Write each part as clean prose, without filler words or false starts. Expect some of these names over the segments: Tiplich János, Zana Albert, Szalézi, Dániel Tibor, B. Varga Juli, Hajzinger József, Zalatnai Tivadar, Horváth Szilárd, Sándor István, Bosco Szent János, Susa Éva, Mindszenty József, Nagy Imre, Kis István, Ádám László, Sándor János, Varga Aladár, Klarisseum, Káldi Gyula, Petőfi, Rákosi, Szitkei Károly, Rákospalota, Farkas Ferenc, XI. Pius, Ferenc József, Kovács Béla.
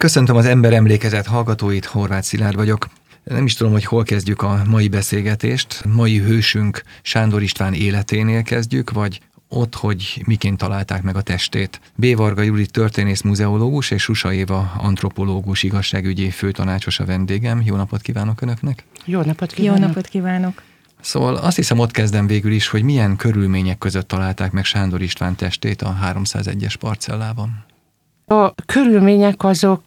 Köszöntöm az emberemlékezet hallgatóit, Horváth Szilárd vagyok. Nem is tudom, hogy hol kezdjük a mai beszélgetést. Mai hősünk Sándor István életénél kezdjük, vagy ott, hogy miként találták meg a testét. B. Varga Juli történész muzeológus és Susa Éva antropológus igazságügyi főtanácsos a vendégem. Jó napot kívánok önöknek! Jó napot kívánok! Jó napot kívánok! Szóval azt hiszem, ott kezdem végül is, hogy milyen körülmények között találták meg Sándor István testét a 301-es parcellában. A körülmények azok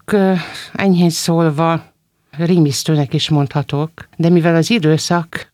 enyhén szólva rémisztőnek is mondhatók, de mivel az időszak,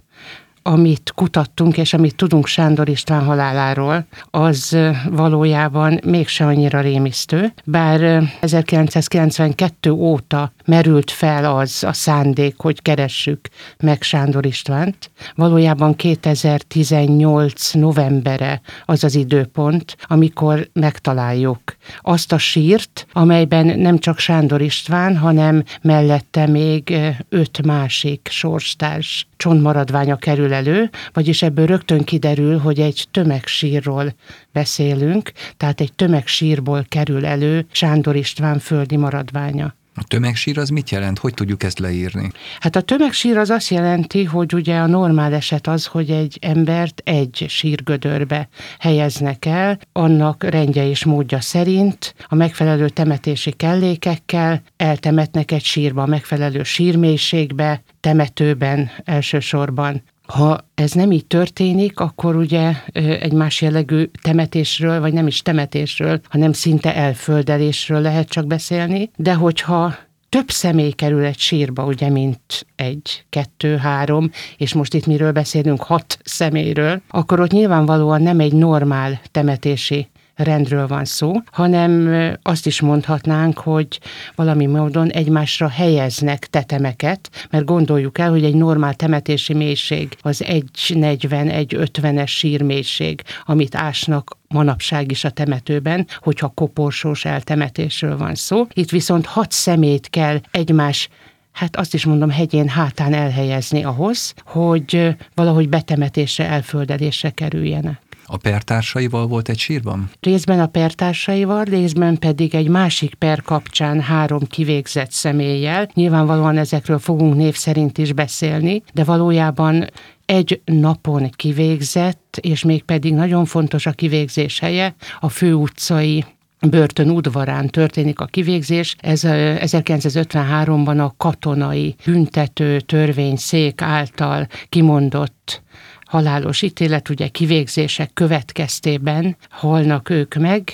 amit kutattunk és amit tudunk Sándor István haláláról, az valójában mégsem annyira rémisztő, bár 1992 óta merült fel az a szándék, hogy keressük meg Sándor Istvánt. Valójában 2018 novembere az az időpont, amikor megtaláljuk azt a sírt, amelyben nem csak Sándor István, hanem mellette még 5 másik sorstárs csontmaradványa kerül elő, vagyis ebből rögtön kiderül, hogy egy tömegsírról beszélünk, tehát egy tömegsírból kerül elő Sándor István földi maradványa. A tömegsír az mit jelent? Hogy tudjuk ezt leírni? Hát a tömegsír az azt jelenti, hogy ugye a normál eset az, hogy egy embert egy sírgödörbe helyeznek el, annak rendje és módja szerint a megfelelő temetési kellékekkel eltemetnek egy sírba, a megfelelő sírmélységbe, temetőben elsősorban. Ha ez nem így történik, akkor ugye egy más jellegű temetésről, vagy nem is temetésről, hanem szinte elföldelésről lehet csak beszélni, de hogyha több személy kerül egy sírba, ugye, mint 1, 2, 3, és most itt miről beszélünk, 6 személyről, akkor ott nyilvánvalóan nem egy normál temetési rendről van szó, hanem azt is mondhatnánk, hogy valami módon egymásra helyeznek tetemeket, mert gondoljuk el, hogy egy normál temetési mélység az 1,40-1,50-es sírmélység, amit ásnak manapság is a temetőben, hogyha koporsós eltemetésről van szó. Itt viszont 6 szemét kell egymás, hát azt is mondom, hegyén hátán elhelyezni ahhoz, hogy valahogy betemetésre, elföldelésre kerüljenek. A pertársaival volt egy sírban? Részben a pertársaival, részben pedig egy másik per kapcsán 3 kivégzett személlyel. Nyilvánvalóan ezekről fogunk név szerint is beszélni, de valójában egy napon kivégzett, és mégpedig nagyon fontos a kivégzés helye, a főutcai börtön udvarán történik a kivégzés. Ez 1953-ban a katonai büntető törvényszék által kimondott halálos ítélet, ugye kivégzések következtében halnak ők meg,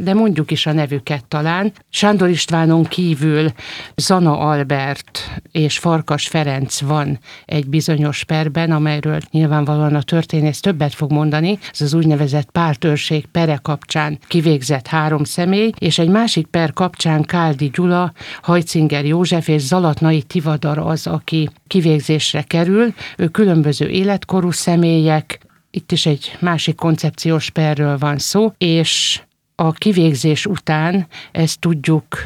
de mondjuk is a nevüket talán. Sándor Istvánon kívül Zana Albert és Farkas Ferenc van egy bizonyos perben, amelyről nyilvánvalóan a történész többet fog mondani. Ez az úgynevezett pártőrség pere kapcsán kivégzett 3 személy, és egy másik per kapcsán Káldi Gyula, Hajzinger József és Zalatnai Tivadar az, aki kivégzésre kerül. Ő különböző életkorú személyek, itt is egy másik koncepciós perről van szó, és a kivégzés után, ezt tudjuk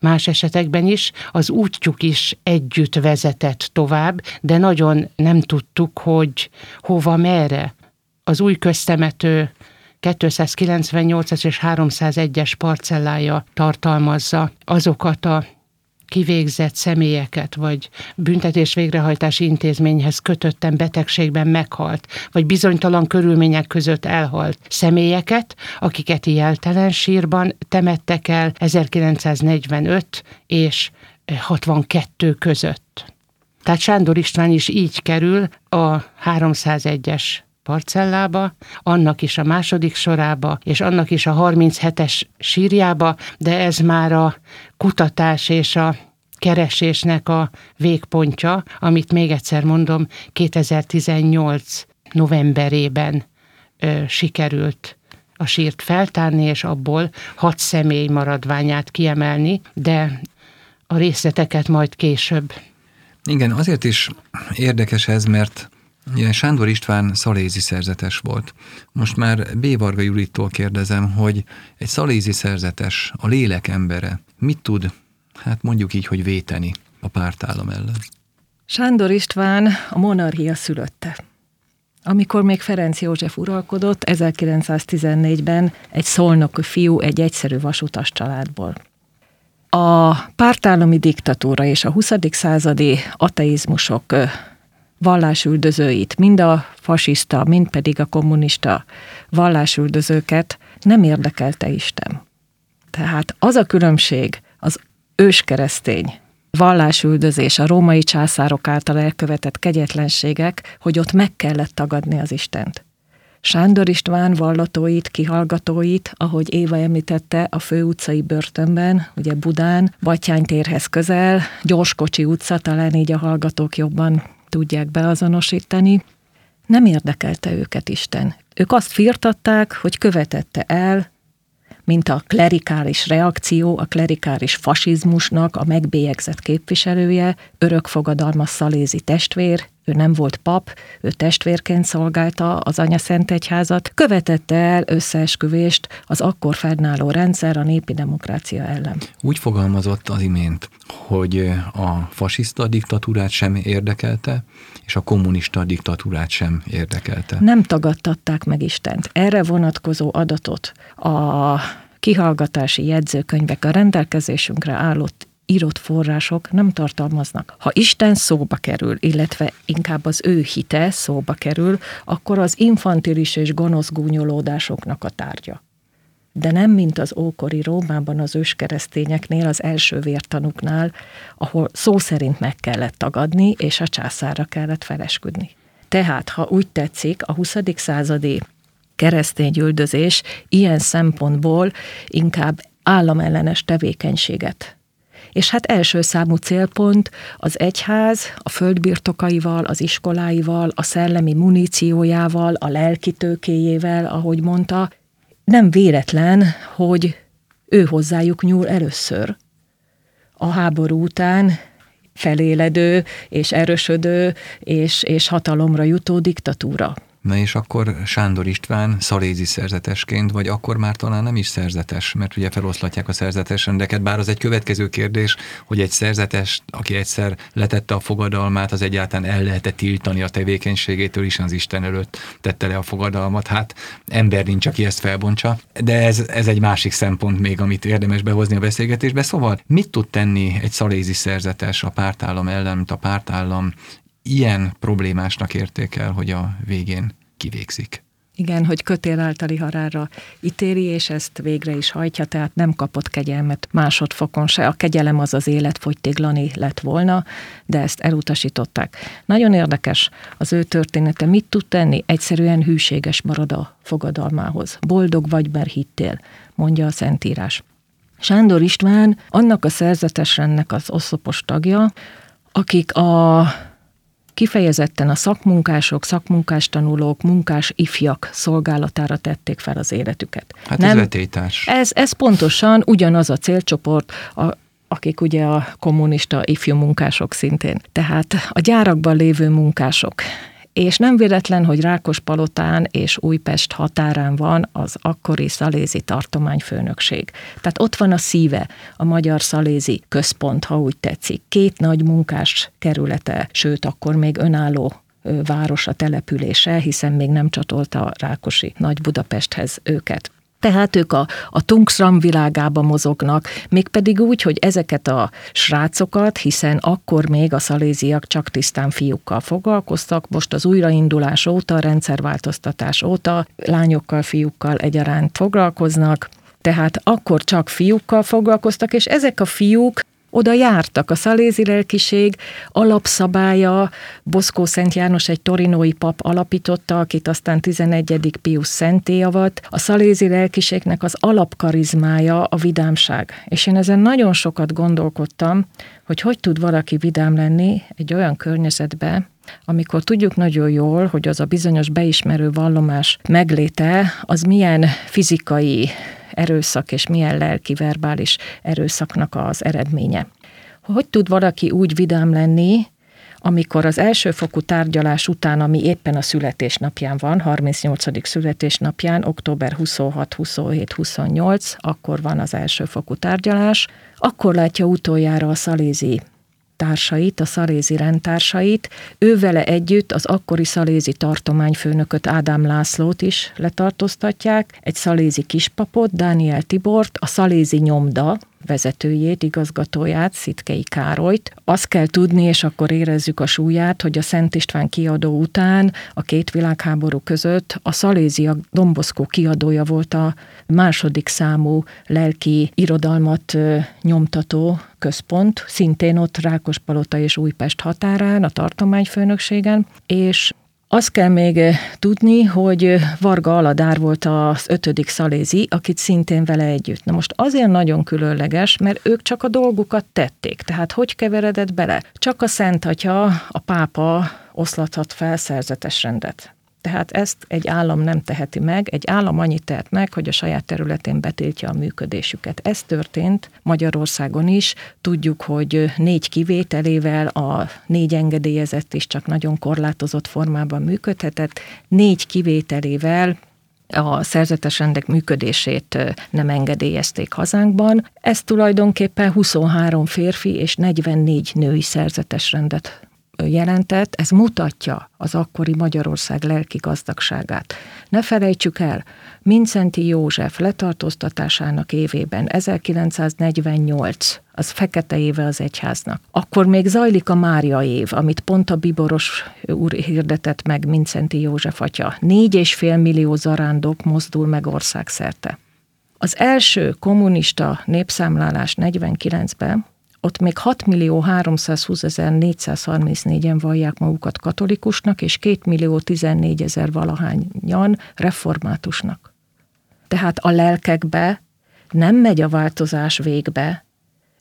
más esetekben is, az útjuk is együtt vezetett tovább, de nagyon nem tudtuk, hogy hova, merre. Az új köztemető 298-as és 301-es parcellája tartalmazza azokat a kivégzett személyeket, vagy büntetés végrehajtási intézményhez kötötten betegségben meghalt, vagy bizonytalan körülmények között elhalt személyeket, akiket jeltelen sírban temettek el 1945 és 62 között. Tehát Sándor István is így kerül a 301-es parcellába, annak is a második sorába, és annak is a 37-es sírjába, de ez már a kutatás és a keresésnek a végpontja, amit még egyszer mondom, 2018 novemberében sikerült a sírt feltárni, és abból 6 személy maradványát kiemelni, de a részleteket majd később. Igen, azért is érdekes ez, mert igen, Sándor István szalézi szerzetes volt. Most már B. Varga Julitól kérdezem, hogy egy szalézi szerzetes, a lélek embere mit tud, hát mondjuk így, hogy véteni a pártállam ellen? Sándor István a monarchia szülötte. Amikor még Ferenc József uralkodott, 1914-ben egy szolnoki fiú egy egyszerű vasutas családból. A pártállami diktatúra és a 20. századi ateizmusok vallásüldözőit, mind a fasiszta, mind pedig a kommunista vallásüldözőket nem érdekelte Isten. Tehát az a különbség az őskeresztény vallásüldözés, a római császárok által elkövetett kegyetlenségek, hogy ott meg kellett tagadni az Istent. Sándor István vallatóit, kihallgatóit, ahogy Éva említette, a főutcai börtönben, ugye Budán, Batthyány térhez közel, Gyorskocsi utca, talán így a hallgatók jobban tudják beazonosítani. Nem érdekelte őket Isten. Ők azt firtatták, hogy követette el, mint a klerikális reakció, a klerikális fasizmusnak a megbélyegzett képviselője, örökfogadalmas szalézi testvér, ő nem volt pap, ő testvérként szolgálta az anyaszentegyházat, követette el összeesküvést az akkor fennálló rendszer a népi demokrácia ellen. Úgy fogalmazott az imént, hogy a fasiszta diktatúrát sem érdekelte, és a kommunista diktatúrát sem érdekelte. Nem tagadtatták meg Istent. Erre vonatkozó adatot a kihallgatási jegyzőkönyvek, a rendelkezésünkre álló írott források nem tartalmaznak. Ha Isten szóba kerül, illetve inkább az ő hite szóba kerül, akkor az infantilis és gonosz gúnyolódásoknak a tárgya. De nem mint az ókori Rómában az őskeresztényeknél, az első vértanúknál, ahol szó szerint meg kellett tagadni, és a császárra kellett felesküdni. Tehát, ha úgy tetszik, a 20. századi keresztény üldözés ilyen szempontból inkább államellenes tevékenységet. És hát első számú célpont az egyház a földbirtokaival, az iskoláival, a szellemi muníciójával, a lelki tőkéjével, ahogy mondta. Nem véletlen, hogy ő hozzájuk nyúl először. A háború után feléledő és erősödő és hatalomra jutó diktatúra. Na és akkor Sándor István szalézi szerzetesként, vagy akkor már talán nem is szerzetes, mert ugye feloszlatják a szerzetes rendeket, bár az egy következő kérdés, hogy egy szerzetes, aki egyszer letette a fogadalmát, az egyáltalán el lehet-e tiltani a tevékenységétől is, az Isten előtt tette le a fogadalmat, hát ember nincs, aki ezt felbontsa, de ez egy másik szempont még, amit érdemes behozni a beszélgetésbe, szóval mit tud tenni egy szalézi szerzetes a pártállam ellen, mint a pártállam ilyen problémásnak értékel, hogy a végén kivégzik. Igen, hogy kötél általi halálra ítéli, és ezt végre is hajtja, tehát nem kapott kegyelmet másodfokon se. A kegyelem az az életfogytiglani lett volna, de ezt elutasították. Nagyon érdekes az ő története. Mit tud tenni? Egyszerűen hűséges marad a fogadalmához. Boldog vagy, mert hittél, mondja a Szentírás. Sándor István annak a szerzetesrendnek az oszlopos tagja, akik kifejezetten a szakmunkások, szakmunkástanulók, munkás ifjak szolgálatára tették fel az életüket. Hát nem, ez vetélytárs. Ez pontosan ugyanaz a célcsoport, akik ugye a kommunista ifjú munkások szintén. Tehát a gyárakban lévő munkások. És nem véletlen, hogy Rákospalotán és Újpest határán van az akkori szalézi tartományfőnökség. Tehát ott van a szíve, a Magyar Szalézi Központ, ha úgy tetszik. Két nagy munkás kerülete, sőt, akkor még önálló városa, települése, hiszen még nem csatolta a Rákosi Nagy Budapesthez őket. Tehát ők a tungsram világába mozognak, mégpedig úgy, hogy ezeket a srácokat, hiszen akkor még a szaléziak csak tisztán fiúkkal foglalkoztak, most az újraindulás óta, a rendszerváltoztatás óta lányokkal, fiúkkal egyaránt foglalkoznak, tehát akkor csak fiúkkal foglalkoztak, és ezek a fiúk oda jártak. A szalézi lelkiség alapszabálya, Bosco Szent János egy torinói pap alapította, akit aztán XI. Pius szenté avat. A szalézi lelkiségnek az alapkarizmája a vidámság. És én ezen nagyon sokat gondolkodtam, hogy tud valaki vidám lenni egy olyan környezetben, amikor tudjuk nagyon jól, hogy az a bizonyos beismerő vallomás megléte, az milyen fizikai erőszak és milyen lelki-verbális erőszaknak az eredménye. Hogy tud valaki úgy vidám lenni, amikor az elsőfokú tárgyalás után, ami éppen a születésnapján van, 38. születésnapján, október 26-27-28, akkor van az elsőfokú tárgyalás, akkor látja utoljára a szalézi társait, a szalézi rendtársait, ővele együtt az akkori szalézi tartományfőnököt, Ádám Lászlót is letartóztatják, egy szalézi kispapot, Dániel Tibort, a szalézi nyomda, vezetőjét, igazgatóját, Szitkei Károlyt. Azt kell tudni, és akkor érezzük a súlyát, hogy a Szent István kiadó után a két világháború között a Szalézia Dombozkó kiadója volt a második számú lelki irodalmat nyomtató központ, szintén ott Rákospalota és Újpest határán, a tartományfőnökségen, és azt kell még tudni, hogy Varga Aladár volt az 5. szalézi, akit szintén vele együtt. Na most azért nagyon különleges, mert ők csak a dolgukat tették. Tehát hogy keveredett bele? Csak a Szentatya, a pápa oszlathat fel szerzetes rendet. Tehát ezt egy állam nem teheti meg, egy állam annyit tehet meg, hogy a saját területén betiltja a működésüket. Ez történt Magyarországon is, tudjuk, hogy 4 kivételével a 4 engedélyezett is csak nagyon korlátozott formában működhetett, 4 kivételével a szerzetes rendek működését nem engedélyezték hazánkban. Ez tulajdonképpen 23 férfi és 44 női szerzetes rendet jelentett, ez mutatja az akkori Magyarország lelki gazdagságát. Ne felejtsük el, Mindszenty József letartóztatásának évében, 1948, az fekete éve az egyháznak. Akkor még zajlik a Mária év, amit pont a Biboros úr hirdetett meg Mindszenty József atya. 4,5 millió zarándok mozdul meg országszerte. Az első kommunista népszámlálás 49-ben, ott még 6.320.434-en vallják magukat katolikusnak, és 2.014.000 valahányan reformátusnak. Tehát a lelkekbe nem megy a változás végbe,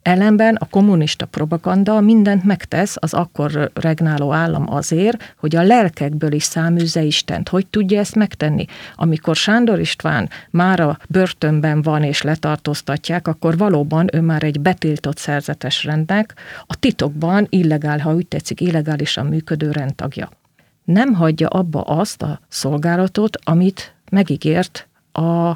ellenben a kommunista propaganda mindent megtesz az akkor regnáló állam azért, hogy a lelkekből is száműzze Istent. Hogy tudja ezt megtenni? Amikor Sándor István már a börtönben van és letartóztatják, akkor valóban ő már egy betiltott szerzetes rendnek, a titokban illegál, ha úgy tetszik, illegálisan működő rendtagja. Nem hagyja abba azt a szolgálatot, amit megígért a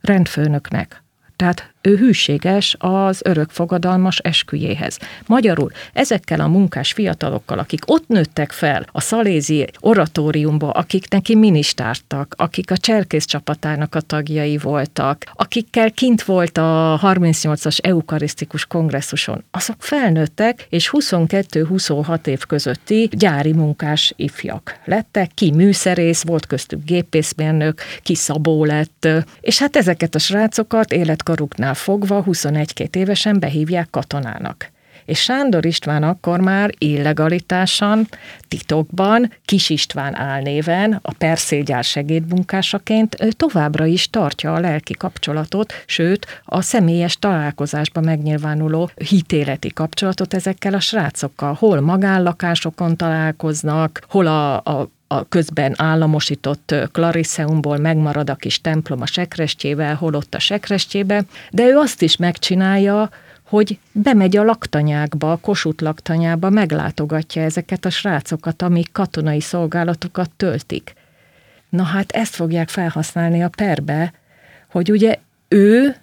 rendfőnöknek. Tehát ő hűséges az örökfogadalmas esküjéhez. Magyarul ezekkel a munkás fiatalokkal, akik ott nőttek fel a szalézi oratóriumba, akik neki ministártak, akik a cserkész csapatának a tagjai voltak, akikkel kint volt a 38-as eukarisztikus kongresszuson, azok felnőttek, és 22-26 év közötti gyári munkás ifjak lettek, ki műszerész, volt köztük gépészmérnök, ki szabó lett, és hát ezeket a srácokat életkoruknál fogva 21-22 évesen behívják katonának. És Sándor István akkor már illegalitásan, titokban, Kis István álnéven, a perszélgyár segédmunkásaként továbbra is tartja a lelki kapcsolatot, sőt, a személyes találkozásban megnyilvánuló hitéleti kapcsolatot ezekkel a srácokkal. Hol magánlakásokon találkoznak, hol a közben államosított Klarisseumból megmarad a kis templom a sekrestyével, hol ott a sekrestyébe, de ő azt is megcsinálja, hogy bemegy a laktanyákba, a Kossuth laktanyába, meglátogatja ezeket a srácokat, amik katonai szolgálatukat töltik. Na hát ezt fogják felhasználni a perbe, hogy ugye ő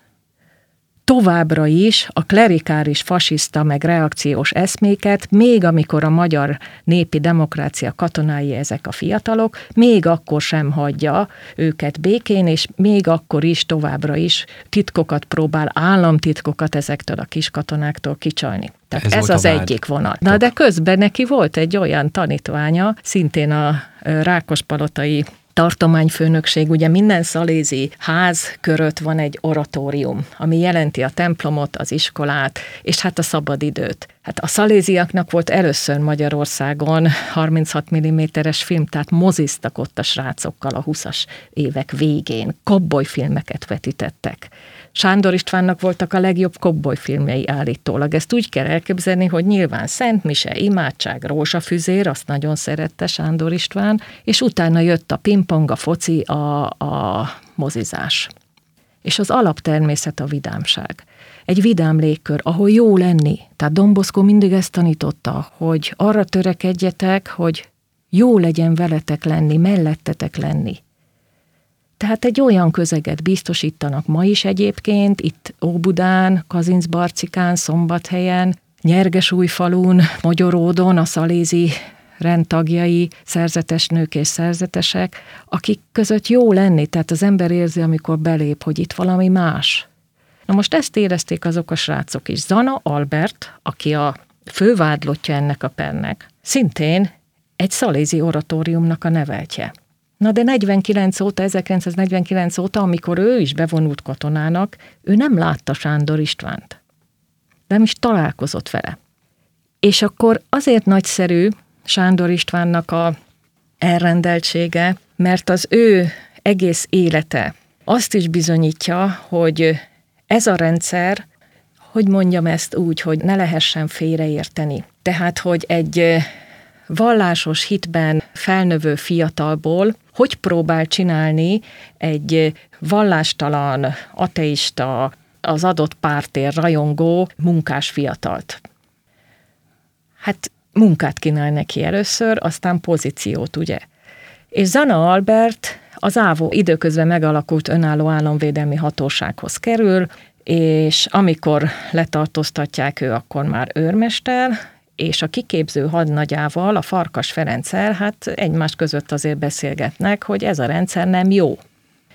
továbbra is a klerikális, fasiszta, meg reakciós eszméket, még amikor a magyar népi demokrácia katonái ezek a fiatalok, még akkor sem hagyja őket békén, és még akkor is továbbra is titkokat próbál, államtitkokat ezektől a kis katonáktól kicsalni. Tehát ez az egyik vonal. Na de közben neki volt egy olyan tanítványa, szintén a Rákospalotai tartományfőnökség, ugye minden szalézi ház körött van egy oratórium, ami jelenti a templomot, az iskolát, és hát a szabadidőt. Hát a szaléziaknak volt először Magyarországon 36 mm-es film, tehát moziztak ott a srácokkal a 20-as évek végén. Kobbolyfilmeket vetítettek. Sándor Istvánnak voltak a legjobb kobbolyfilmjei állítólag. Ezt úgy kell elképzelni, hogy nyilván szentmise, imádság, rózsafüzér, azt nagyon szerette Sándor István, és utána jött a pingpong, a foci, a mozizás. És az alaptermészet a vidámság. Egy vidám légkör, ahol jó lenni. Tehát Don Bosco mindig ezt tanította, hogy arra törekedjetek, hogy jó legyen veletek lenni, mellettetek lenni. Tehát egy olyan közeget biztosítanak ma is egyébként, itt Óbudán, Kazincbarcikán, Szombathelyen, Nyergesújfalun, Magyaródon a szalézi rendtagjai, szerzetes nők és szerzetesek, akik között jó lenni, tehát az ember érzi, amikor belép, hogy itt valami más. Na most ezt érezték azok a srácok is. Zana Albert, aki a fővádlottja ennek a pernek, szintén egy szalézi oratóriumnak a neveltje. Na de 1949 óta, amikor ő is bevonult katonának, ő nem látta Sándor Istvánt. Nem is találkozott vele. És akkor azért nagyszerű Sándor Istvánnak a elrendeltsége, mert az ő egész élete azt is bizonyítja, hogy ez a rendszer, hogy mondjam ezt úgy, hogy ne lehessen félreérteni. Tehát, hogy egy vallásos hitben felnövő fiatalból hogy próbál csinálni egy vallástalan, ateista, az adott pártért rajongó munkás fiatalt. Hát munkát kínál neki először, aztán pozíciót, ugye? És Zana Albert az ÁVO időközben megalakult önálló államvédelmi hatósághoz kerül, és amikor letartóztatják, ő akkor már őrmester, és a kiképző hadnagyával, a Farkas Ferenccel, hát egymás között azért beszélgetnek, hogy ez a rendszer nem jó.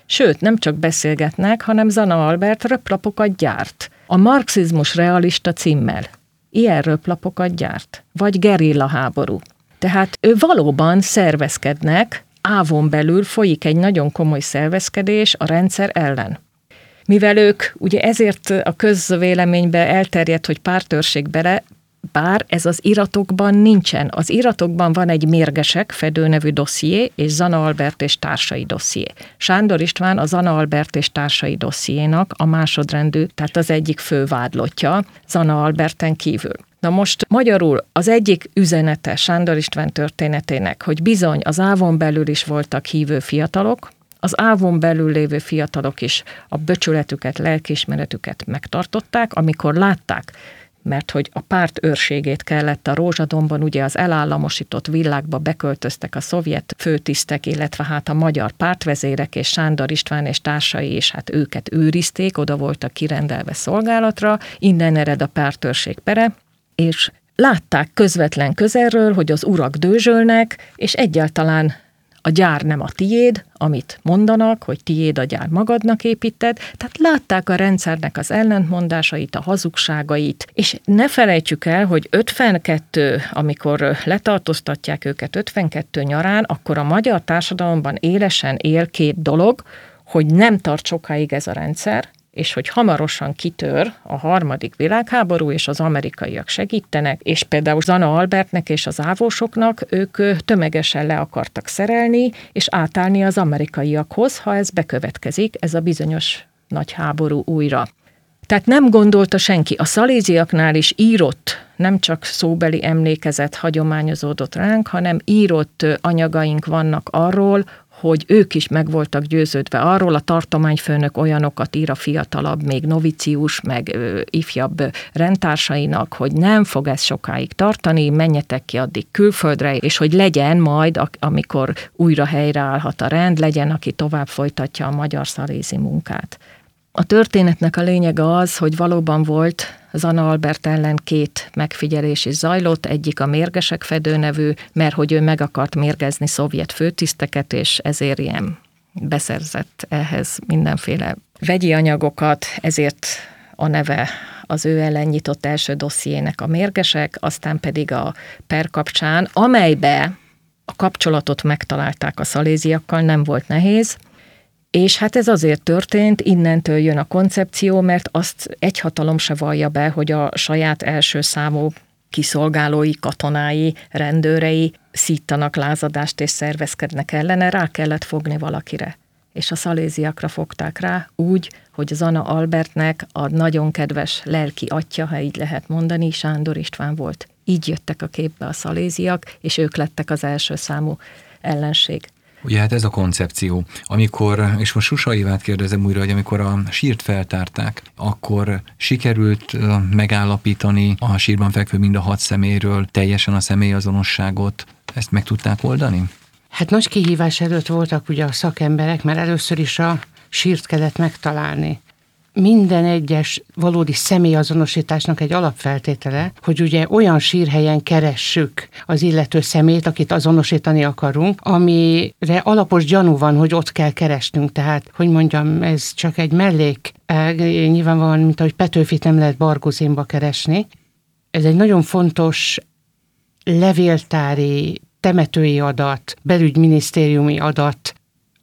Sőt, nem csak beszélgetnek, hanem Zana Albert röplapokat gyárt. A marxizmus realista címmel. Ilyen röplapokat gyárt. Vagy gerilla háború. Tehát ő valóban szervezkednek, ÁVON belül folyik egy nagyon komoly szervezkedés a rendszer ellen. Mivel ők, ugye ezért a közvéleménybe elterjedt, hogy pártőrség bele, bár ez az iratokban nincsen. Az iratokban van egy Mérgesek Fedő nevű dosszié, és Zana Albert és társai dosszié. Sándor István a Zana Albert és társai dossziénak a másodrendű, tehát az egyik fővádlottja Zana Alberten kívül. Na most magyarul az egyik üzenete Sándor István történetének, hogy bizony az ÁVON belül is voltak hívő fiatalok, az ÁVON belül lévő fiatalok is a böcsületüket, lelkiismeretüket megtartották, amikor látták, mert hogy a párt őrségét kellett a Rózsadomban, ugye az elállamosított villágba beköltöztek a szovjet főtisztek, illetve hát a magyar pártvezérek, és Sándor István és társai, és hát őket őrizték, oda voltak kirendelve szolgálatra, innen ered a pártőrség pere, és látták közvetlen közelről, hogy az urak dőzsölnek, és egyáltalán a gyár nem a tiéd, amit mondanak, hogy tiéd a gyár, magadnak építed, tehát látták a rendszernek az ellentmondásait, a hazugságait, és ne felejtsük el, hogy 52, amikor letartóztatják őket 52 nyarán, akkor a magyar társadalomban élesen él két dolog, hogy nem tart sokáig ez a rendszer, és hogy hamarosan kitör a harmadik világháború, és az amerikaiak segítenek, és például Zana Albertnek és az ávósoknak ők tömegesen le akartak szerelni, és átállni az amerikaiakhoz, ha ez bekövetkezik, ez a bizonyos nagy háború újra. Tehát nem gondolta senki, a szaléziaknál is írott, nem csak szóbeli emlékezet hagyományozódott ránk, hanem írott anyagaink vannak arról, hogy ők is meg voltak győződve arról, a tartományfőnök olyanokat ír a fiatalabb, még novicius, meg ifjabb rendtársainak, hogy nem fog ez sokáig tartani, menjetek ki addig külföldre, és hogy legyen majd, amikor újra helyreállhat a rend, legyen, aki tovább folytatja a magyar szalézi munkát. A történetnek a lényege az, hogy valóban volt Zana Albert ellen két megfigyelés is zajlott, egyik a Mérgesek Fedő nevű, mert hogy ő meg akart mérgezni szovjet főtiszteket, és ezért ilyen beszerzett ehhez mindenféle vegyi anyagokat, ezért a neve az ő ellen nyitott első dossziének a Mérgesek, aztán pedig a per kapcsán, amelybe a kapcsolatot megtalálták a szaléziakkal, nem volt nehéz. És hát ez azért történt, innentől jön a koncepció, mert azt egy hatalom se vallja be, hogy a saját első számú kiszolgálói, katonái, rendőrei szítanak lázadást és szervezkednek ellene, rá kellett fogni valakire. És a szaléziakra fogták rá úgy, hogy Zana Albertnek a nagyon kedves lelki atyja, ha így lehet mondani, Sándor István volt. Így jöttek a képbe a szaléziak, és ők lettek az első számú ellenség. Ugye hát ez a koncepció. Amikor, és most Susa Évát kérdezem újra, hogy amikor a sírt feltárták, akkor sikerült megállapítani a sírban fekvő mind a 6 személyről teljesen a személyazonosságot. Ezt meg tudták oldani? Hát nagy kihívás előtt voltak ugye a szakemberek, mert először is a sírt kellett megtalálni. minden egyes valódi személyazonosításnak egy alapfeltétele, hogy ugye olyan sírhelyen keressük az illető szemét, akit azonosítani akarunk, amire alapos gyanú van, hogy ott kell keresnünk. Tehát, hogy mondjam, ez csak egy mellék. Nyilvánvalóan, mint ahogy Petőfit nem lehet Barguzinba keresni. Ez egy nagyon fontos levéltári, temetői adat, belügyminisztériumi adat,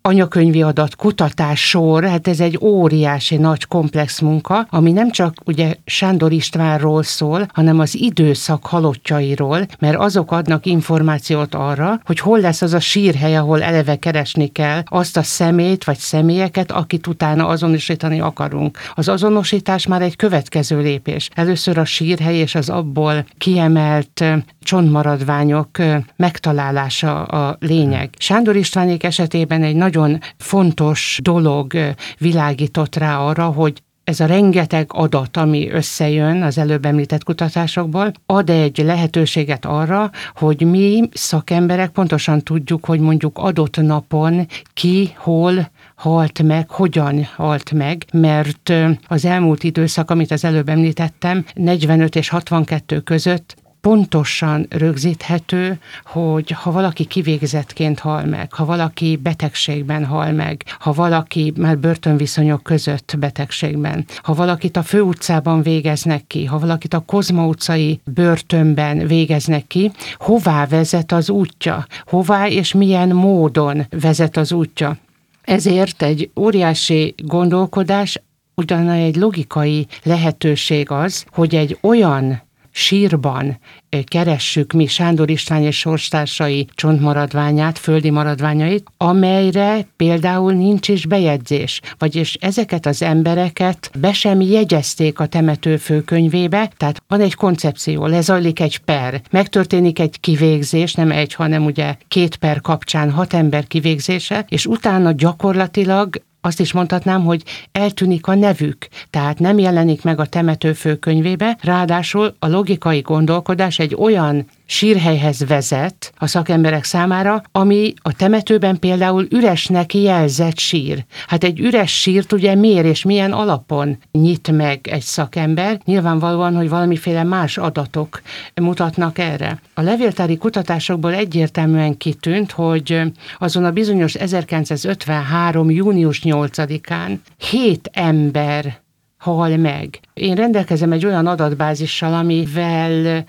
anyakönyvi adat, kutatássor, hát ez egy óriási nagy komplex munka, ami nem csak ugye Sándor Istvánról szól, hanem az időszak halottjairól, mert azok adnak információt arra, hogy hol lesz az a sírhely, ahol eleve keresni kell azt a szemét vagy személyeket, akit utána azonosítani akarunk. Az azonosítás már egy következő lépés. Először a sírhely és az abból kiemelt csontmaradványok megtalálása a lényeg. Sándor Istvánék esetében egy nagyon fontos dolog világított rá arra, hogy ez a rengeteg adat, ami összejön az előbb említett kutatásokból, ad egy lehetőséget arra, hogy mi szakemberek pontosan tudjuk, hogy mondjuk adott napon ki, hol halt meg, hogyan halt meg, mert az elmúlt időszak, amit az előbb említettem, 45 és 62 között pontosan rögzíthető, hogy ha valaki kivégzettként hal meg, ha valaki betegségben hal meg, ha valaki már börtönviszonyok között betegségben, ha valakit a főutcában végeznek ki, ha valakit a Kozma utcai börtönben végeznek ki, hová vezet az útja, hová és milyen módon vezet az útja. Ezért egy óriási gondolkodás, ugyanakkor egy logikai lehetőség az, hogy egy olyan sírban keressük mi Sándor István és sorstársai csontmaradványát, földi maradványait, amelyre például nincs is bejegyzés. Vagyis ezeket az embereket be sem jegyezték a temető főkönyvébe, tehát van egy koncepció, lezajlik egy per, megtörténik egy kivégzés, nem egy, hanem ugye 2 per kapcsán 6 ember kivégzése, és utána gyakorlatilag azt is mondhatnám, hogy eltűnik a nevük, tehát nem jelenik meg a temető főkönyvébe, ráadásul a logikai gondolkodás egy olyan sírhelyhez vezet a szakemberek számára, ami a temetőben például üresnek jelzett sír. Hát egy üres sírt ugye miért és milyen alapon nyit meg egy szakember? Nyilvánvalóan, hogy valamiféle más adatok mutatnak erre. A levéltári kutatásokból egyértelműen kitűnt, hogy azon a bizonyos 1953. június 8-án 7 ember hal meg. Én rendelkezem egy olyan adatbázissal, amivel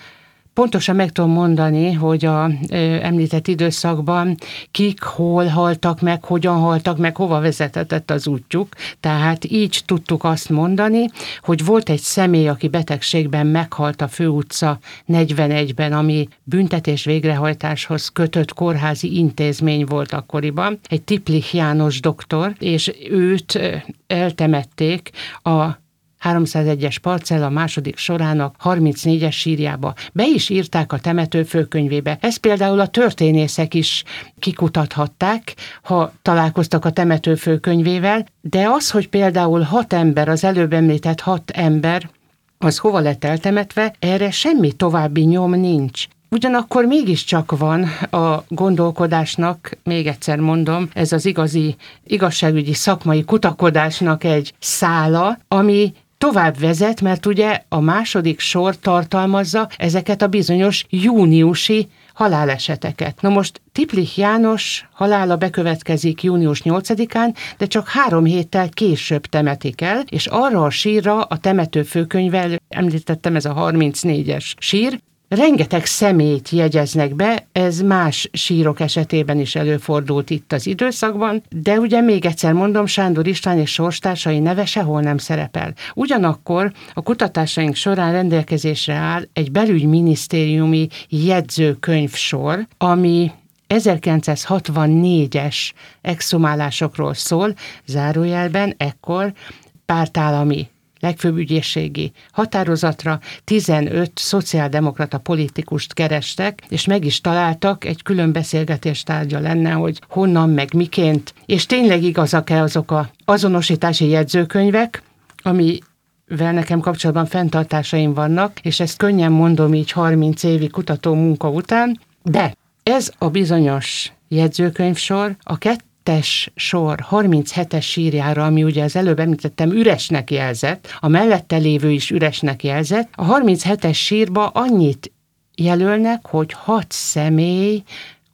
pontosan meg tudom mondani, hogy az említett időszakban kik, hol haltak meg, hogyan haltak meg, hova vezetett az útjuk. Tehát így tudtuk azt mondani, hogy volt egy személy, aki betegségben meghalt a Főutca 41-ben, ami büntetés végrehajtáshoz kötött kórházi intézmény volt akkoriban. Egy Tiplich János doktor, és őt eltemették a 301-es parcella második sorának 34-es sírjába. Be is írták a temető főkönyvébe. Ezt például a történészek is kikutathatták, ha találkoztak a temető főkönyvével, de az, hogy például 6 ember, az előbb említett 6 ember, az hova lett eltemetve, erre semmi további nyom nincs. Ugyanakkor mégiscsak van a gondolkodásnak, még egyszer mondom, ez az igazi igazságügyi szakmai kutakodásnak egy szála, ami tovább vezet, mert ugye a második sor tartalmazza ezeket a bizonyos júniusi haláleseteket. Na most Tiplich János halála bekövetkezik június 8-án, de csak 3 héttel később temetik el, és arra a sírra a temető főkönyvvel, említettem, ez a 34-es sír, rengeteg szemét jegyeznek be, ez más sírok esetében is előfordult itt az időszakban, de ugye még egyszer mondom, Sándor István és sorstársai neve sehol nem szerepel. Ugyanakkor a kutatásaink során rendelkezésre áll egy belügyminisztériumi jegyzőkönyvsor, ami 1964-es exhumálásokról szól, zárójelben ekkor pártállami, legfőbb ügyészségi határozatra 15 szociáldemokrata politikust kerestek, és meg is találtak, egy külön beszélgetés tárgya lenne, hogy honnan, meg miként, és tényleg igazak-e azok az azonosítási jegyzőkönyvek, amivel nekem kapcsolatban fenntartásaim vannak, és ezt könnyen mondom így 30 évi kutató munka után, de ez a bizonyos jegyzőkönyvsor a 2 2-es sor 37-es sírjára, ami ugye az előbb említettem üresnek jelzett, a mellette lévő is üresnek jelzett, a 37-es sírba annyit jelölnek, hogy 6 személy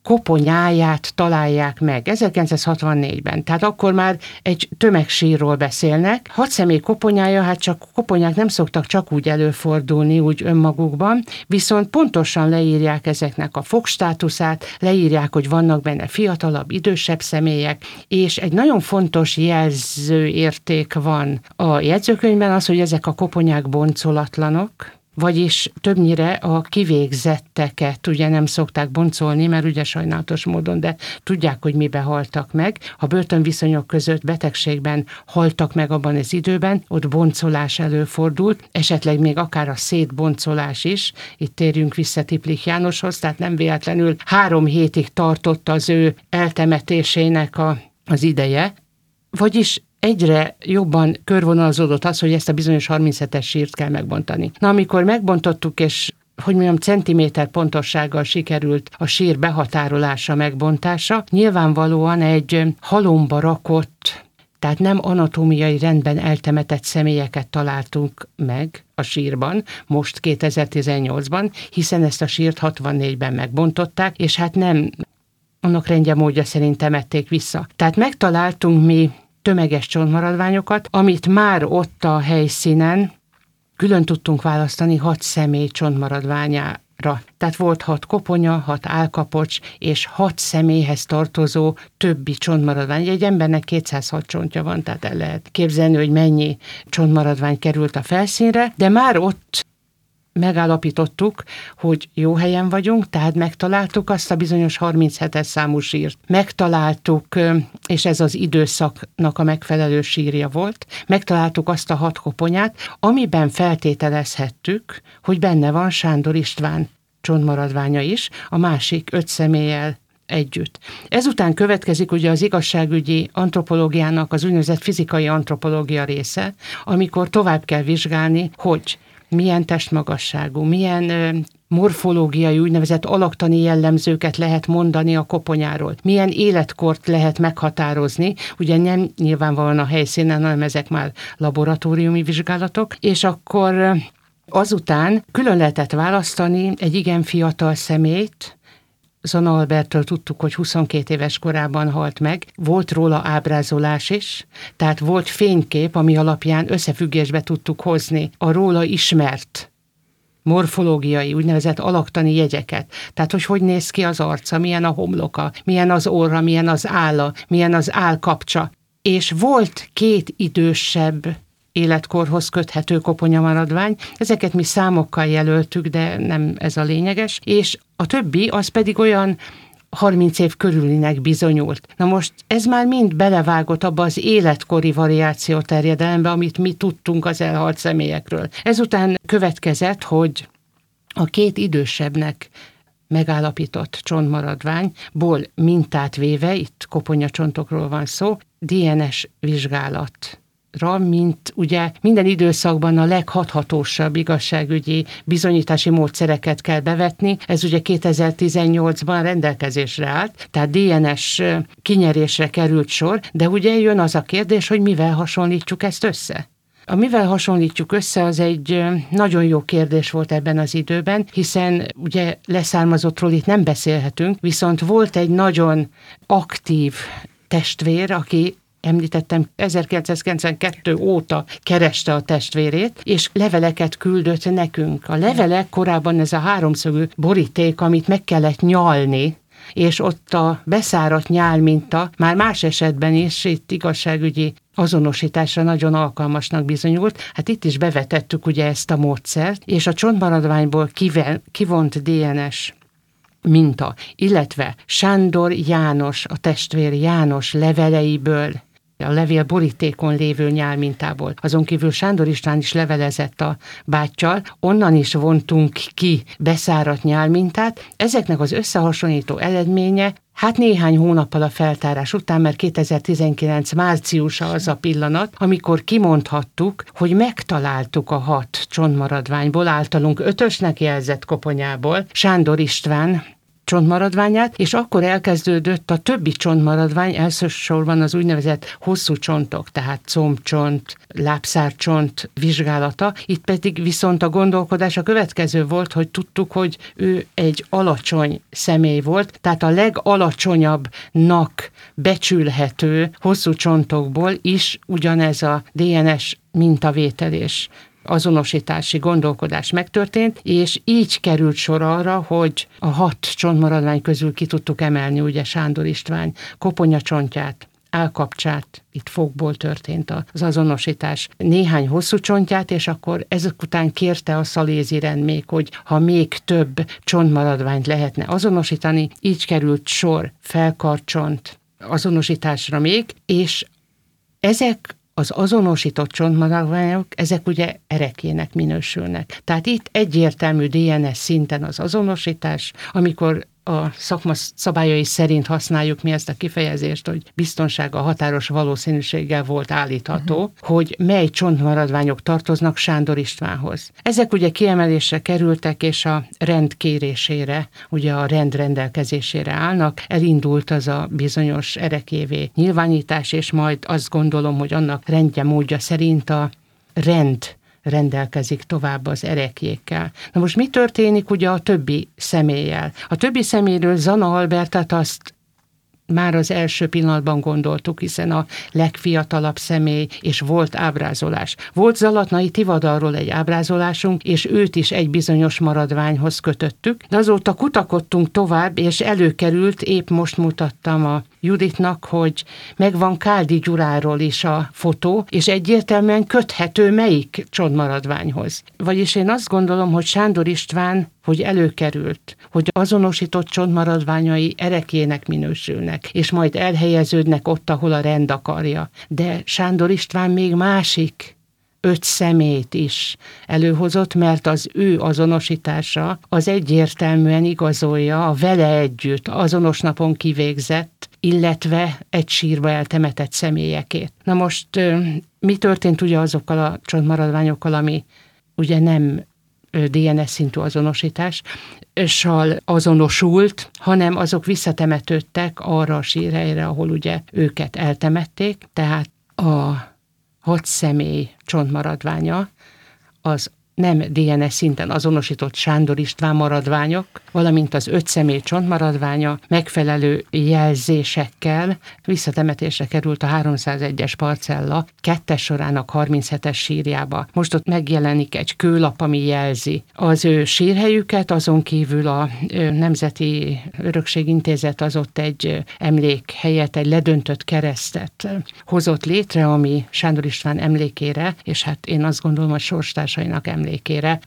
koponyáját találják meg 1964-ben. Tehát akkor már egy tömegsírról beszélnek. 6 személy koponyája, hát csak koponyák nem szoktak csak úgy előfordulni úgy önmagukban, viszont pontosan leírják ezeknek a fogstátuszát, leírják, hogy vannak benne fiatalabb, idősebb személyek, és egy nagyon fontos jelzőérték van a jegyzőkönyvben az, hogy ezek a koponyák boncolatlanok, vagyis többnyire a kivégzetteket ugye nem szokták boncolni, mert ugye sajnálatos módon, de tudják, hogy mibe haltak meg. Ha börtönviszonyok között betegségben haltak meg abban az időben, ott boncolás előfordult, esetleg még akár a szétboncolás is. Itt térjünk vissza Tiplich Jánoshoz, tehát nem véletlenül 3 hétig tartott az ő eltemetésének az ideje, vagyis egyre jobban körvonalazódott az, hogy ezt a bizonyos 37-es sírt kell megbontani. Na, amikor megbontottuk, és hogy mondjam, centiméter pontossággal sikerült a sír behatárolása, megbontása, nyilvánvalóan egy halomba rakott, tehát nem anatómiai rendben eltemetett személyeket találtunk meg a sírban, most 2018-ban, hiszen ezt a sírt 64-ben megbontották, és hát nem annak rendje módja szerint temették vissza. Tehát megtaláltunk mi tömeges csontmaradványokat, amit már ott a helyszínen külön tudtunk választani 6 személy csontmaradványára. Tehát volt 6 koponya, 6 álkapocs és 6 személyhez tartozó többi csontmaradvány. Egy embernek 206 csontja van, tehát el lehet képzelni, hogy mennyi csontmaradvány került a felszínre, de már ott megállapítottuk, hogy jó helyen vagyunk, tehát megtaláltuk azt a bizonyos 37-es számú sírt. Megtaláltuk, és ez az időszaknak a megfelelő sírja volt, megtaláltuk azt a 6 koponyát, amiben feltételezhettük, hogy benne van Sándor István csontmaradványa is, a másik 5 személlyel együtt. Ezután következik ugye az igazságügyi antropológiának az úgynevezett fizikai antropológia része, amikor tovább kell vizsgálni, hogy milyen testmagasságú, milyen morfológiai, úgynevezett alaktani jellemzőket lehet mondani a koponyáról, milyen életkort lehet meghatározni, ugye nem nyilvánvalóan a helyszínen, hanem ezek már laboratóriumi vizsgálatok, és akkor azután külön lehetett választani egy igen fiatal személyt. Zana Albertről tudtuk, hogy 22 éves korában halt meg, volt róla ábrázolás is, tehát volt fénykép, ami alapján összefüggésbe tudtuk hozni a róla ismert morfológiai, úgynevezett alaktani jegyeket. Tehát, hogy néz ki az arca, milyen a homloka, milyen az orra, milyen az álla, milyen az állkapcsa. És volt 2 idősebb életkorhoz köthető koponyamaradvány. Ezeket mi számokkal jelöltük, de nem ez a lényeges. És a többi az pedig olyan 30 év körülinek bizonyult. Na most ez már mind belevágott abba az életkori variáció terjedelembe, amit mi tudtunk az elhalt személyekről. Ezután következett, hogy a 2 idősebbnek megállapított csontmaradványból mintát véve, itt koponyacsontokról van szó, DNS vizsgálat, mint ugye minden időszakban a leghathatósabb igazságügyi bizonyítási módszereket kell bevetni. Ez ugye 2018-ban rendelkezésre állt, tehát DNS kinyerésre került sor, de ugye jön az a kérdés, hogy mivel hasonlítjuk ezt össze? A mivel hasonlítjuk össze, az egy nagyon jó kérdés volt ebben az időben, hiszen ugye leszármazottról itt nem beszélhetünk, viszont volt egy nagyon aktív testvér, aki említettem, 1992 óta kereste a testvérét, és leveleket küldött nekünk. A levelek korábban ez a háromszögű boríték, amit meg kellett nyalni, és ott a beszáradt nyálminta már más esetben is itt igazságügyi azonosításra nagyon alkalmasnak bizonyult. Hát itt is bevetettük ugye ezt a módszert, és a csontmaradványból kivont DNS minta, illetve Sándor János, a testvér János leveleiből, a levél borítékon lévő nyálmintából. Azon kívül Sándor István is levelezett a bátyjal, onnan is vontunk ki beszáradt nyálmintát. Ezeknek az összehasonlító eredménye, hát néhány hónappal a feltárás után, mert 2019 márciusa az a pillanat, amikor kimondhattuk, hogy megtaláltuk a 6 csontmaradványból, általunk 5-ösnek jelzett koponyából Sándor István csontmaradványát, és akkor elkezdődött a többi csontmaradvány, elsősorban az úgynevezett hosszú csontok, tehát combcsont, lábszárcsont vizsgálata. Itt pedig viszont a gondolkodás a következő volt, hogy tudtuk, hogy ő egy alacsony személy volt, tehát a legalacsonyabbnak becsülhető hosszú csontokból is ugyanez a DNS mintavételés, azonosítási gondolkodás megtörtént, és így került sor arra, hogy a 6 csontmaradvány közül ki tudtuk emelni, ugye Sándor István koponyacsontját, állkapcsát, itt fogból történt az azonosítás, néhány hosszú csontját, és akkor ezek után kérte a szalézi rend még, hogy ha még több csontmaradványt lehetne azonosítani, így került sor felkarcsont azonosításra még, és ezek az azonosított csontmaradványok, ezek ugye erekének minősülnek. Tehát itt egyértelmű DNS szinten az azonosítás, amikor a szakma szabályai szerint használjuk mi ezt a kifejezést, hogy biztonsága határos valószínűséggel volt állítható, hogy mely csontmaradványok tartoznak Sándor Istvánhoz. Ezek ugye kiemelésre kerültek, és a rend kérésére, ugye a rend rendelkezésére állnak. Elindult az a bizonyos erekévé nyilvánítás, és majd azt gondolom, hogy annak rendje módja szerint a rend rendelkezik tovább az erekjékkel. Na most mi történik ugye a többi személlyel? A többi személyről Zana Albertet azt már az első pillanatban gondoltuk, hiszen a legfiatalabb személy, és volt ábrázolás. Volt Zalatnai Tivadarról egy ábrázolásunk, és őt is egy bizonyos maradványhoz kötöttük, de azóta kutakodtunk tovább, és előkerült, épp most mutattam a Juditnak, hogy megvan Káldi Gyuláról is a fotó, és egyértelműen köthető melyik csontmaradványhoz. Vagyis én azt gondolom, hogy Sándor István, hogy előkerült, hogy azonosított csontmaradványai erekének minősülnek, és majd elhelyeződnek ott, ahol a rend akarja. De Sándor István még másik 5 személyt is előhozott, mert az ő azonosítása az egyértelműen igazolja a vele együtt azonos napon kivégzett, illetve egy sírba eltemetett személyekét. Na most mi történt ugye azokkal a csontmaradványokkal, ami ugye nem DNS szintű azonosítással azonosult, hanem azok visszatemetődtek arra a sírhelyre, ahol ugye őket eltemették, tehát a 6 személy csontmaradványa az nem DNS szinten azonosított Sándor István maradványok, valamint az 5 személy csontmaradványa megfelelő jelzésekkel visszatemetésre került a 301-es parcella 2-es sorának 37-es sírjába. Most ott megjelenik egy kőlap, ami jelzi az ő sírhelyüket, azon kívül a Nemzeti Örökségintézet az ott egy emlék helyett egy ledöntött keresztet hozott létre, ami Sándor István emlékére, és hát én azt gondolom, hogy sorstársainak emlékére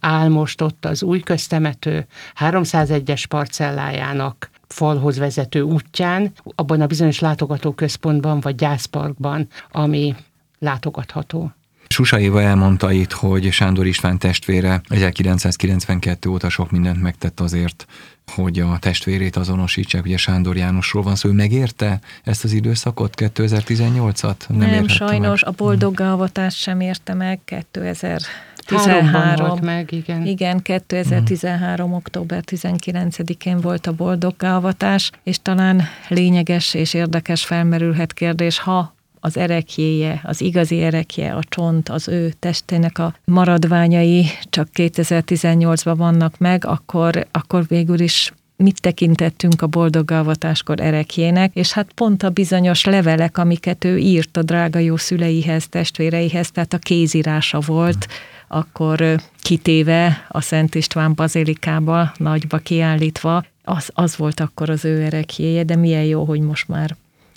áll most ott az új köztemető 301-es parcellájának falhoz vezető útján, abban a bizonyos látogatóközpontban vagy gyászparkban, ami látogatható. Susa Éva elmondta itt, hogy Sándor István testvére 1992 óta sok mindent megtett azért, hogy a testvérét azonosítsák, ugye Sándor Jánosról van szó, ő megérte ezt az időszakot, 2018-at? Nem sajnos, meg. A boldoggalvatást sem érte meg 2013-ban volt meg, igen. Igen, 2013. Október 19-én volt a boldoggalvatás, és talán lényeges és érdekes felmerülhet kérdés, ha az ereklyéje, az igazi erekje, a csont, az ő testének a maradványai csak 2018-ban vannak meg, akkor végül is mit tekintettünk a boldoggalvatáskor erekjének, és hát pont a bizonyos levelek, amiket ő írt a drága jó szüleihez, testvéreihez, tehát a kézírása volt, akkor kitéve a Szent István bazilikába, nagyba kiállítva, az volt akkor az ő erekjéje, de milyen jó, hogy most már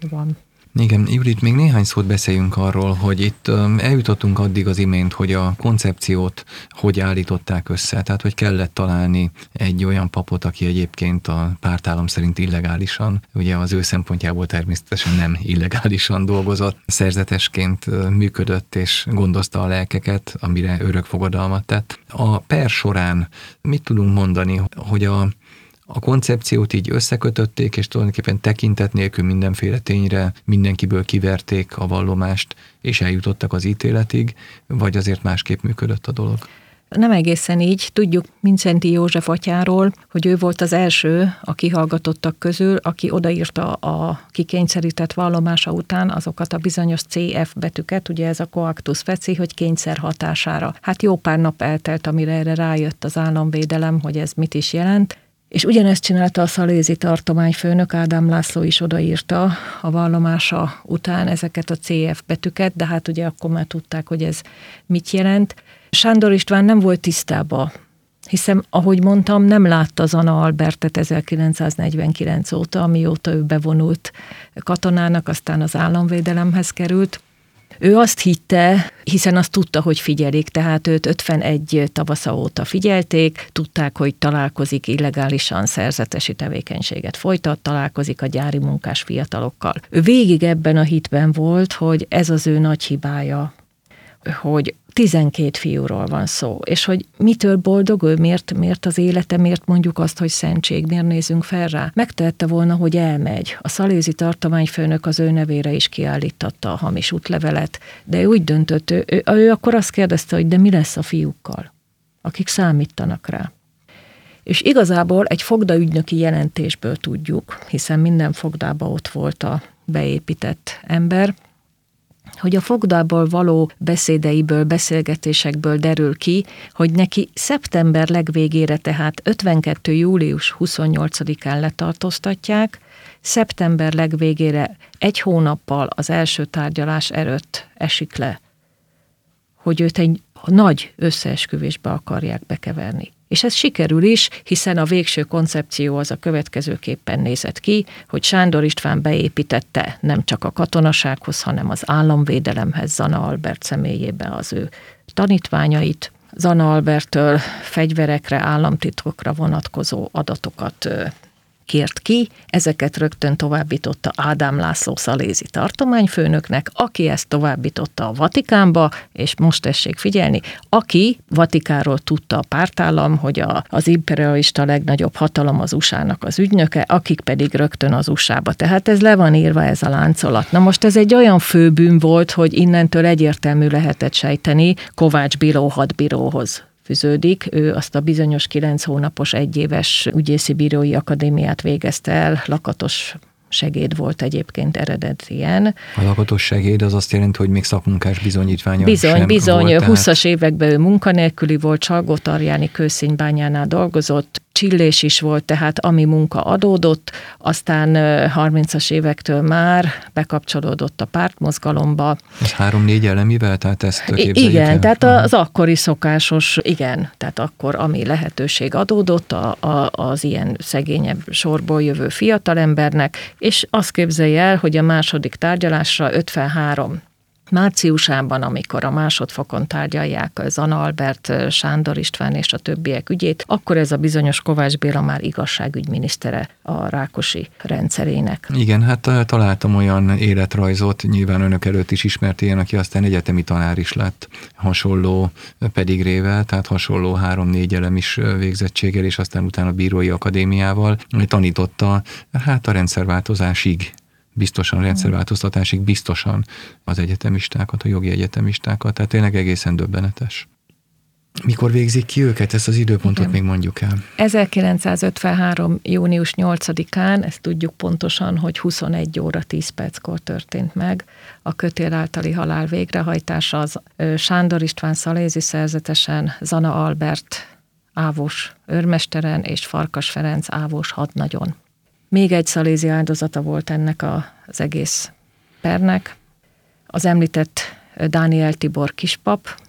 van. Igen, Judit, még néhány szót beszéljünk arról, hogy itt eljutottunk addig az imént, hogy a koncepciót hogy állították össze, tehát hogy kellett találni egy olyan papot, aki egyébként a pártállam szerint illegálisan, ugye az ő szempontjából természetesen nem illegálisan dolgozott, szerzetesként működött és gondozta a lelkeket, amire örök fogadalmat tett. A per során mit tudunk mondani, hogy a koncepciót így összekötötték, és tulajdonképpen tekintet nélkül mindenféle tényre mindenkiből kiverték a vallomást, és eljutottak az ítéletig, vagy azért másképp működött a dolog? Nem egészen így. Tudjuk Mindszenty József atyáról, hogy ő volt az első a kihallgatottak közül, aki odaírta a kikényszerített vallomása után azokat a bizonyos CF betűket, ugye ez a coactus feci, hogy kényszer hatására. Hát jó pár nap eltelt, amire erre rájött az államvédelem, hogy ez mit is jelent. És ugyanezt csinálta a szalézi tartományfőnök, Ádám László is odaírta a vallomása után ezeket a CF betűket, de hát ugye akkor már tudták, hogy ez mit jelent. Sándor István nem volt tisztában, hiszen, ahogy mondtam, nem látta Zana Albertet 1949 óta, amióta ő bevonult katonának, aztán az államvédelemhez került. Ő azt hitte, hiszen azt tudta, hogy figyelik, tehát őt 51 tavasza óta figyelték, tudták, hogy találkozik, illegálisan szerzetesi tevékenységet folytat, találkozik a gyári munkás fiatalokkal. Ő végig ebben a hitben volt, hogy ez az ő nagy hibája, hogy 12 fiúról van szó, és hogy mitől boldog ő, miért az élete, miért mondjuk azt, hogy szentség, miért nézünk fel rá. Megtehette volna, hogy elmegy. A szalézi tartományfőnök az ő nevére is kiállítatta a hamis útlevelet, de ő úgy döntött, ő akkor azt kérdezte, hogy de mi lesz a fiúkkal, akik számítanak rá. És igazából egy fogdaügynöki jelentésből tudjuk, hiszen minden fogdában ott volt a beépített ember, hogy a fogdából való beszédeiből, beszélgetésekből derül ki, hogy neki szeptember legvégére, tehát 52. július 28-án letartóztatják, szeptember legvégére egy hónappal az első tárgyalás előtt esik le, hogy őt egy nagy összeesküvésbe akarják bekeverni. És ez sikerül is, hiszen a végső koncepció az a következőképpen nézett ki, hogy Sándor István beépítette nem csak a katonasághoz, hanem az államvédelemhez Zana Albert személyében az ő tanítványait. Zana Alberttől fegyverekre, államtitkokra vonatkozó adatokat kért ki, ezeket rögtön továbbította Ádám László szalézi tartományfőnöknek, aki ezt továbbította a Vatikánba, és most tessék figyelni, aki Vatikánról tudta a pártállam, hogy az imperialista legnagyobb hatalom az USA-nak az ügynöke, akik pedig rögtön az USA-ba. Tehát ez le van írva, ez a láncolat. Na most ez egy olyan főbűn volt, hogy innentől egyértelmű lehetett sejteni, Kovács Béla hadbíróhoz fűződik. Ő azt a bizonyos 9 hónapos, 1 éves ügyészi bírói akadémiát végezte el, lakatos segéd volt egyébként eredetien. A lakatos segéd az azt jelenti, hogy még szakmunkás bizonyítványa sem volt. 20-as években ő munkanélküli volt, Salgótarjáni kőszínbányánál dolgozott, csillés is volt, tehát ami munka adódott, aztán 30-as évektől már bekapcsolódott a pártmozgalomba. Ez 3-4 elemivel, tehát ezt képzeljük igen, el? Tehát az akkori szokásos, igen, tehát akkor ami lehetőség adódott az ilyen szegényebb sorból jövő fiatalembernek, és azt képzelje el, hogy a második tárgyalásra 53 márciusában, amikor a másodfokon tárgyalják Zana Albert, Sándor István és a többiek ügyét, akkor ez a bizonyos Kovács Béla már igazságügyminisztere a Rákosi rendszerének. Igen, hát találtam olyan életrajzot, nyilván önök előtt is ismert ilyen, aki aztán egyetemi tanár is lett, hasonló pedigrével, tehát hasonló 3-4 elem is végzettséggel, és aztán utána a bírói akadémiával tanította, hát a rendszerváltozásig. Biztosan, rendszerváltoztatásig biztosan az egyetemistákat, a jogi egyetemistákat, tehát tényleg egészen döbbenetes. Mikor végzik ki őket, ezt az időpontot igen, még mondjuk el? 1953. június 8-án, ezt tudjuk pontosan, hogy 21 óra 10 perckor történt meg a kötél általi halál végrehajtása, az Sándor István szalézi szerzetesen, Zana Albert ávós őrmesteren és Farkas Ferenc ávós hadnagyon. Még egy szalézi áldozata volt ennek az egész pernek, az említett Dániel Tibor kispap,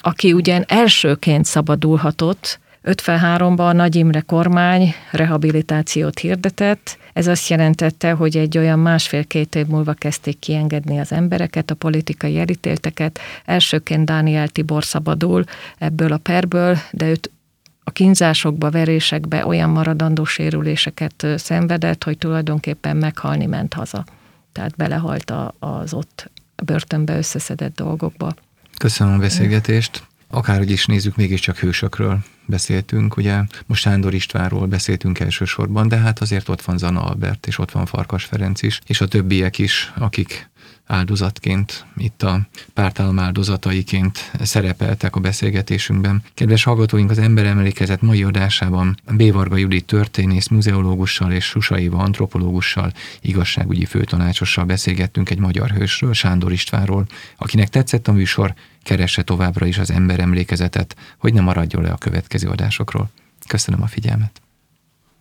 aki ugyan elsőként szabadulhatott, 53-ban a Nagy Imre kormány rehabilitációt hirdetett, ez azt jelentette, hogy egy olyan 1,5-2 év múlva kezdték kiengedni az embereket, a politikai elítélteket, elsőként Dániel Tibor szabadul ebből a perből, de őt a kínzásokba, verésekbe olyan maradandó sérüléseket szenvedett, hogy tulajdonképpen meghalni ment haza. Tehát belehalt az ott börtönbe összeszedett dolgokba. Köszönöm a beszélgetést. Akárhogy is nézzük, mégiscsak hősökről beszéltünk, ugye most Sándor Istvánról beszéltünk elsősorban, de hát azért ott van Zana Albert, és ott van Farkas Ferenc is, és a többiek is, akik áldozatként, itt a pártállam áldozataiként szerepeltek a beszélgetésünkben. Kedves hallgatóink, az Ember Emlékezet mai adásában B. Varga Juli történész, muzeológussal és Susa Éva antropológussal, igazságügyi főtanácsossal beszélgettünk egy magyar hősről, Sándor Istvánról. Akinek tetszett a műsor, keresse továbbra is az Ember Emlékezetet, hogy ne maradjon le a következő adásokról. Köszönöm a figyelmet!